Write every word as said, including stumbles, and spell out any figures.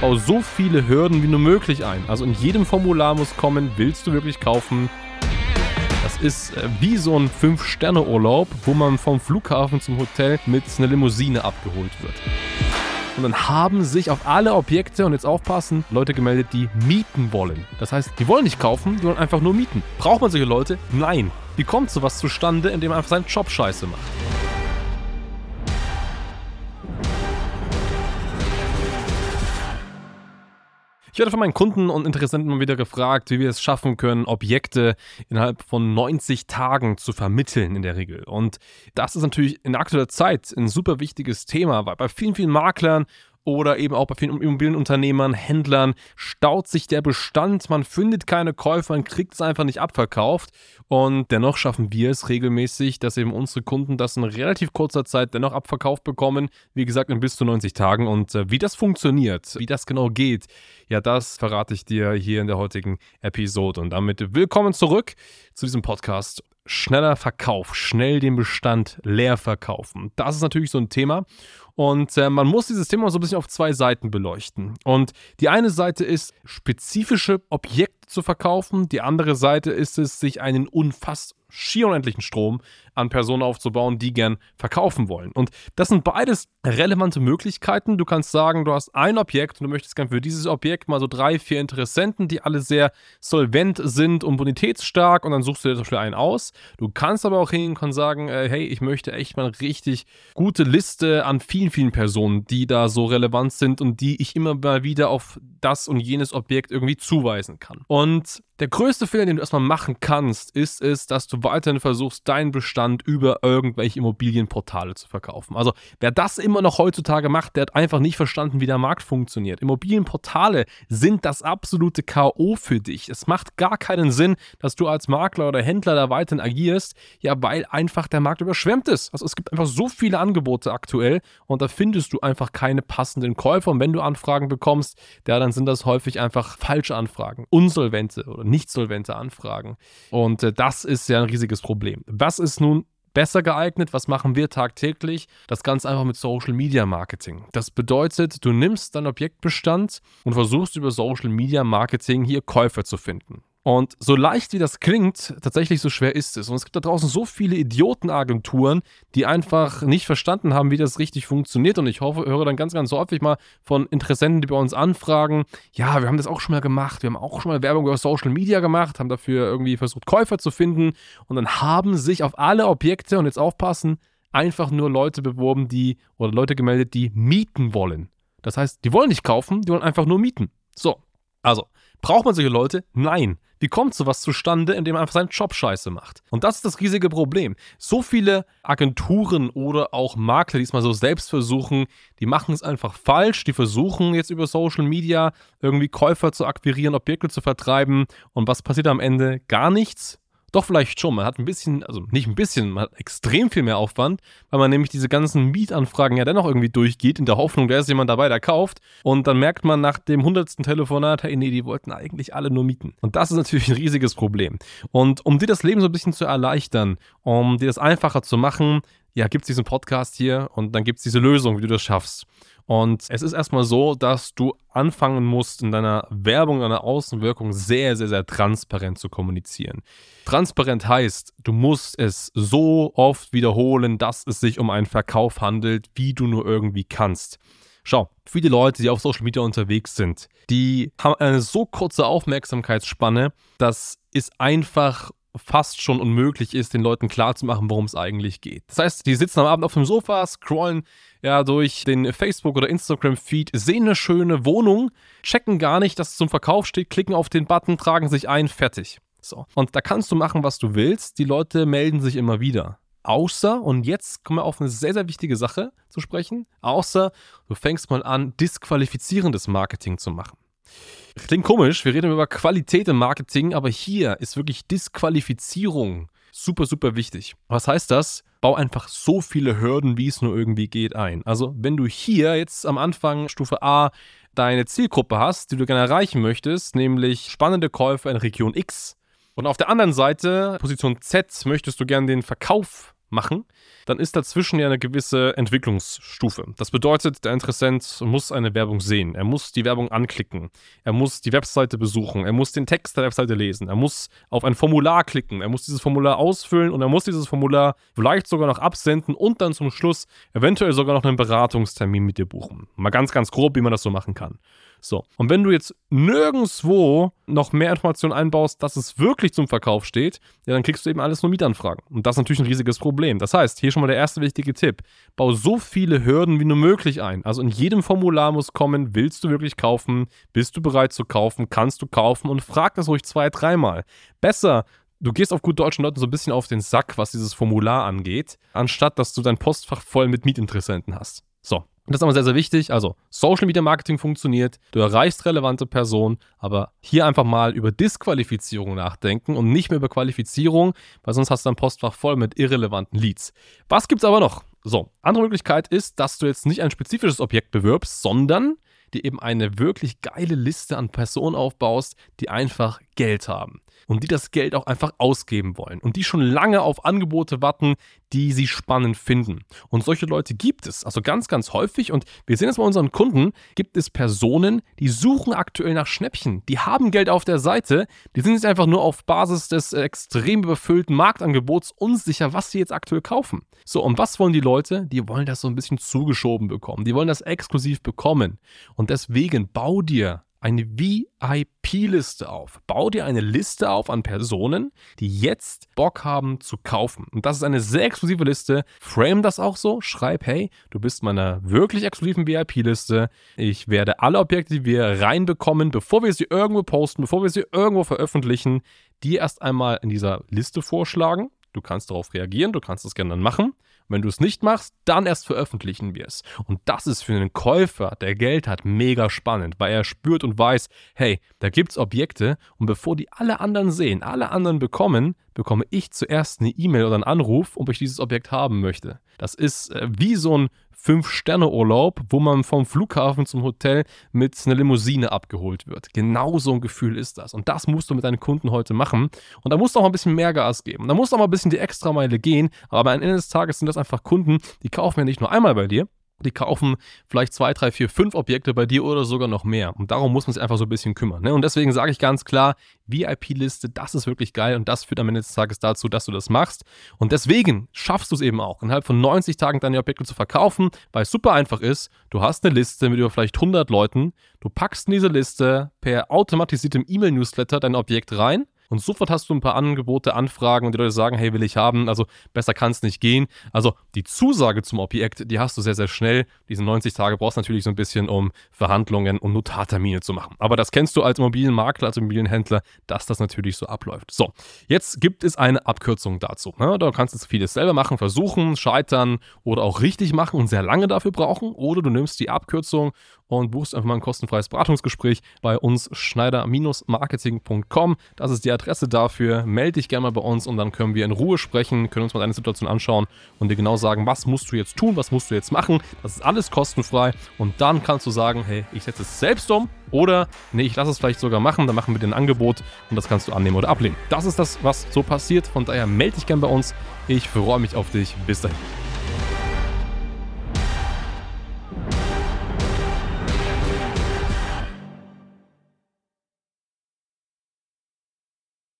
bau so viele Hürden wie nur möglich ein. Also in jedem Formular muss kommen, willst du wirklich kaufen? Das ist wie so ein fünf-Sterne-Urlaub, wo man vom Flughafen zum Hotel mit einer Limousine abgeholt wird. Und dann haben sich auf alle Objekte, und jetzt aufpassen, Leute gemeldet, die mieten wollen. Das heißt, die wollen nicht kaufen, die wollen einfach nur mieten. Braucht man solche Leute? Nein. Wie kommt sowas zustande, indem man einfach seinen Job scheiße macht? Ich werde von meinen Kunden und Interessenten mal wieder gefragt, wie wir es schaffen können, Objekte innerhalb von neunzig Tagen zu vermitteln in der Regel. Und das ist natürlich in aktueller Zeit ein super wichtiges Thema, weil bei vielen, vielen Maklern oder eben auch bei vielen Immobilienunternehmern, Händlern staut sich der Bestand. Man findet keine Käufer, man kriegt es einfach nicht abverkauft. Und dennoch schaffen wir es regelmäßig, dass eben unsere Kunden das in relativ kurzer Zeit dennoch abverkauft bekommen. Wie gesagt, in bis zu neunzig Tagen. Und wie das funktioniert, wie das genau geht, ja, das verrate ich dir hier in der heutigen Episode. Und damit willkommen zurück zu diesem Podcast. Schneller Verkauf, schnell den Bestand leer verkaufen. Das ist natürlich so ein Thema und äh, man muss dieses Thema so ein bisschen auf zwei Seiten beleuchten. Und die eine Seite ist, spezifische Objekte zu verkaufen. Die andere Seite ist es, sich einen unfassbar schier unendlichen Strom an Personen aufzubauen, die gern verkaufen wollen. Und das sind beides relevante Möglichkeiten. Du kannst sagen, du hast ein Objekt und du möchtest gern für dieses Objekt mal so drei, vier Interessenten, die alle sehr solvent sind und bonitätsstark, und dann suchst du dir zum Beispiel einen aus. Du kannst aber auch hingehen und sagen, äh, hey, ich möchte echt mal eine richtig gute Liste an vielen, vielen Personen, die da so relevant sind und die ich immer mal wieder auf das und jenes Objekt irgendwie zuweisen kann. Und der größte Fehler, den du erstmal machen kannst, ist es, dass du weiterhin versuchst, deinen Bestand über irgendwelche Immobilienportale zu verkaufen. Also wer das immer noch heutzutage macht, der hat einfach nicht verstanden, wie der Markt funktioniert. Immobilienportale sind das absolute K O für dich. Es macht gar keinen Sinn, dass du als Makler oder Händler da weiterhin agierst, ja, weil einfach der Markt überschwemmt ist. Also es gibt einfach so viele Angebote aktuell und da findest du einfach keine passenden Käufer. Und wenn du Anfragen bekommst, ja, dann sind das häufig einfach falsche Anfragen, insolvente oder nicht solvente Anfragen. Und äh, das ist ja ein riesiges Problem. Was ist nun besser geeignet? Was machen wir tagtäglich? Das Ganze einfach mit Social Media Marketing. Das bedeutet, du nimmst deinen Objektbestand und versuchst über Social Media Marketing hier Käufer zu finden. Und so leicht wie das klingt, tatsächlich so schwer ist es. Und es gibt da draußen so viele Idiotenagenturen, die einfach nicht verstanden haben, wie das richtig funktioniert. Und ich hoffe, höre dann ganz, ganz häufig mal von Interessenten, die bei uns anfragen, ja, wir haben das auch schon mal gemacht, wir haben auch schon mal Werbung über Social Media gemacht, haben dafür irgendwie versucht, Käufer zu finden. Und dann haben sich auf alle Objekte, und jetzt aufpassen, einfach nur Leute beworben, die oder Leute gemeldet, die mieten wollen. Das heißt, die wollen nicht kaufen, die wollen einfach nur mieten. So, also, braucht man solche Leute? Nein. Wie kommt sowas zustande, indem man einfach seinen Job scheiße macht? Und das ist das riesige Problem. So viele Agenturen oder auch Makler, die es mal so selbst versuchen, die machen es einfach falsch. Die versuchen jetzt über Social Media irgendwie Käufer zu akquirieren, Objekte zu vertreiben. Und was passiert am Ende? Gar nichts. Doch vielleicht schon. Man hat ein bisschen, also nicht ein bisschen, man hat extrem viel mehr Aufwand, weil man nämlich diese ganzen Mietanfragen ja dennoch irgendwie durchgeht, in der Hoffnung, da ist jemand dabei, der kauft. Und dann merkt man nach dem hundertsten Telefonat, hey, nee, die wollten eigentlich alle nur mieten. Und das ist natürlich ein riesiges Problem. Und um dir das Leben so ein bisschen zu erleichtern, um dir das einfacher zu machen, ja, gibt es diesen Podcast hier und dann gibt es diese Lösung, wie du das schaffst. Und es ist erstmal so, dass du anfangen musst, in deiner Werbung, in deiner Außenwirkung sehr, sehr, sehr transparent zu kommunizieren. Transparent heißt, du musst es so oft wiederholen, dass es sich um einen Verkauf handelt, wie du nur irgendwie kannst. Schau, viele Leute, die auf Social Media unterwegs sind, die haben eine so kurze Aufmerksamkeitsspanne, dass es einfach fast schon unmöglich ist, den Leuten klarzumachen, worum es eigentlich geht. Das heißt, die sitzen am Abend auf dem Sofa, scrollen ja durch den Facebook- oder Instagram-Feed, sehen eine schöne Wohnung, checken gar nicht, dass es zum Verkauf steht, klicken auf den Button, tragen sich ein, fertig. So. Und da kannst du machen, was du willst. Die Leute melden sich immer wieder. Außer, und jetzt kommen wir auf eine sehr, sehr wichtige Sache zu sprechen, außer du fängst mal an, disqualifizierendes Marketing zu machen. Klingt komisch, wir reden über Qualität im Marketing, aber hier ist wirklich Disqualifizierung super, super wichtig. Was heißt das? Bau einfach so viele Hürden, wie es nur irgendwie geht, ein. Also wenn du hier jetzt am Anfang Stufe A deine Zielgruppe hast, die du gerne erreichen möchtest, nämlich spannende Käufer in Region X, und auf der anderen Seite, Position Z, möchtest du gerne den Verkauf machen, dann ist dazwischen ja eine gewisse Entwicklungsstufe. Das bedeutet, der Interessent muss eine Werbung sehen, er muss die Werbung anklicken, er muss die Webseite besuchen, er muss den Text der Webseite lesen, er muss auf ein Formular klicken, er muss dieses Formular ausfüllen und er muss dieses Formular vielleicht sogar noch absenden und dann zum Schluss eventuell sogar noch einen Beratungstermin mit dir buchen. Mal ganz, ganz grob, wie man das so machen kann. So, und wenn du jetzt nirgendwo noch mehr Informationen einbaust, dass es wirklich zum Verkauf steht, ja, dann kriegst du eben alles nur Mietanfragen. Und das ist natürlich ein riesiges Problem. Das heißt, hier schon mal der erste wichtige Tipp. Bau so viele Hürden wie nur möglich ein. Also in jedem Formular muss kommen, willst du wirklich kaufen, bist du bereit zu kaufen, kannst du kaufen und frag das ruhig zwei, dreimal. Besser, du gehst auf gut deutschen Leuten so ein bisschen auf den Sack, was dieses Formular angeht, anstatt dass du dein Postfach voll mit Mietinteressenten hast. So. Und das ist aber sehr, sehr wichtig. Also Social Media Marketing funktioniert, du erreichst relevante Personen, aber hier einfach mal über Disqualifizierung nachdenken und nicht mehr über Qualifizierung, weil sonst hast du dein Postfach voll mit irrelevanten Leads. Was gibt's aber noch? So, andere Möglichkeit ist, dass du jetzt nicht ein spezifisches Objekt bewirbst, sondern dir eben eine wirklich geile Liste an Personen aufbaust, die einfach Geld haben und die das Geld auch einfach ausgeben wollen und die schon lange auf Angebote warten, die sie spannend finden. Und solche Leute gibt es, also ganz, ganz häufig. Und wir sehen das bei unseren Kunden, gibt es Personen, die suchen aktuell nach Schnäppchen, die haben Geld auf der Seite, die sind jetzt einfach nur auf Basis des extrem überfüllten Marktangebots unsicher, was sie jetzt aktuell kaufen. So, und was wollen die Leute? Die wollen das so ein bisschen zugeschoben bekommen, die wollen das exklusiv bekommen. Und deswegen bau dir eine V I P-Liste auf. Bau dir eine Liste auf an Personen, die jetzt Bock haben zu kaufen. Und das ist eine sehr exklusive Liste. Frame das auch so. Schreib, hey, du bist meiner wirklich exklusiven V I P-Liste. Ich werde alle Objekte, die wir reinbekommen, bevor wir sie irgendwo posten, bevor wir sie irgendwo veröffentlichen, die erst einmal in dieser Liste vorschlagen. Du kannst darauf reagieren, du kannst das gerne dann machen. Wenn du es nicht machst, dann erst veröffentlichen wir es. Und das ist für einen Käufer, der Geld hat, mega spannend, weil er spürt und weiß, hey, da gibt es Objekte und bevor die alle anderen sehen, alle anderen bekommen, bekomme ich zuerst eine E-Mail oder einen Anruf, ob ich dieses Objekt haben möchte. Das ist äh, wie so ein Fünf-Sterne-Urlaub, wo man vom Flughafen zum Hotel mit einer Limousine abgeholt wird. Genau so ein Gefühl ist das. Und das musst du mit deinen Kunden heute machen. Und da musst du auch mal ein bisschen mehr Gas geben. Da musst du auch mal ein bisschen die Extrameile gehen. Aber am Ende des Tages sind das einfach Kunden, die kaufen ja nicht nur einmal bei dir. Die kaufen vielleicht zwei, drei, vier, fünf Objekte bei dir oder sogar noch mehr. Und darum muss man sich einfach so ein bisschen kümmern. Ne? Und deswegen sage ich ganz klar, V I P-Liste, das ist wirklich geil und das führt am Ende des Tages dazu, dass du das machst. Und deswegen schaffst du es eben auch, innerhalb von neunzig Tagen deine Objekte zu verkaufen, weil es super einfach ist. Du hast eine Liste mit über vielleicht hundert Leuten. Du packst in diese Liste per automatisiertem E-Mail-Newsletter dein Objekt rein. Und sofort hast du ein paar Angebote, Anfragen und die Leute sagen, hey, will ich haben, also besser kann es nicht gehen. Also die Zusage zum Objekt, die hast du sehr, sehr schnell. Diese neunzig Tage brauchst du natürlich so ein bisschen, um Verhandlungen und Notartermine zu machen. Aber das kennst du als Immobilienmakler, als Immobilienhändler, dass das natürlich so abläuft. So, jetzt gibt es eine Abkürzung dazu. Du kannst jetzt vieles selber machen, versuchen, scheitern oder auch richtig machen und sehr lange dafür brauchen. Oder du nimmst die Abkürzung und buchst einfach mal ein kostenfreies Beratungsgespräch bei uns schneider marketing punkt com. Das ist die Adresse dafür. Melde dich gerne mal bei uns und dann können wir in Ruhe sprechen, können uns mal deine Situation anschauen und dir genau sagen, was musst du jetzt tun, was musst du jetzt machen. Das ist alles kostenfrei und dann kannst du sagen, hey, ich setze es selbst um oder nee, ich lasse es vielleicht sogar machen, dann machen wir dir ein Angebot und das kannst du annehmen oder ablehnen. Das ist das, was so passiert. Von daher melde dich gerne bei uns. Ich freue mich auf dich. Bis dahin.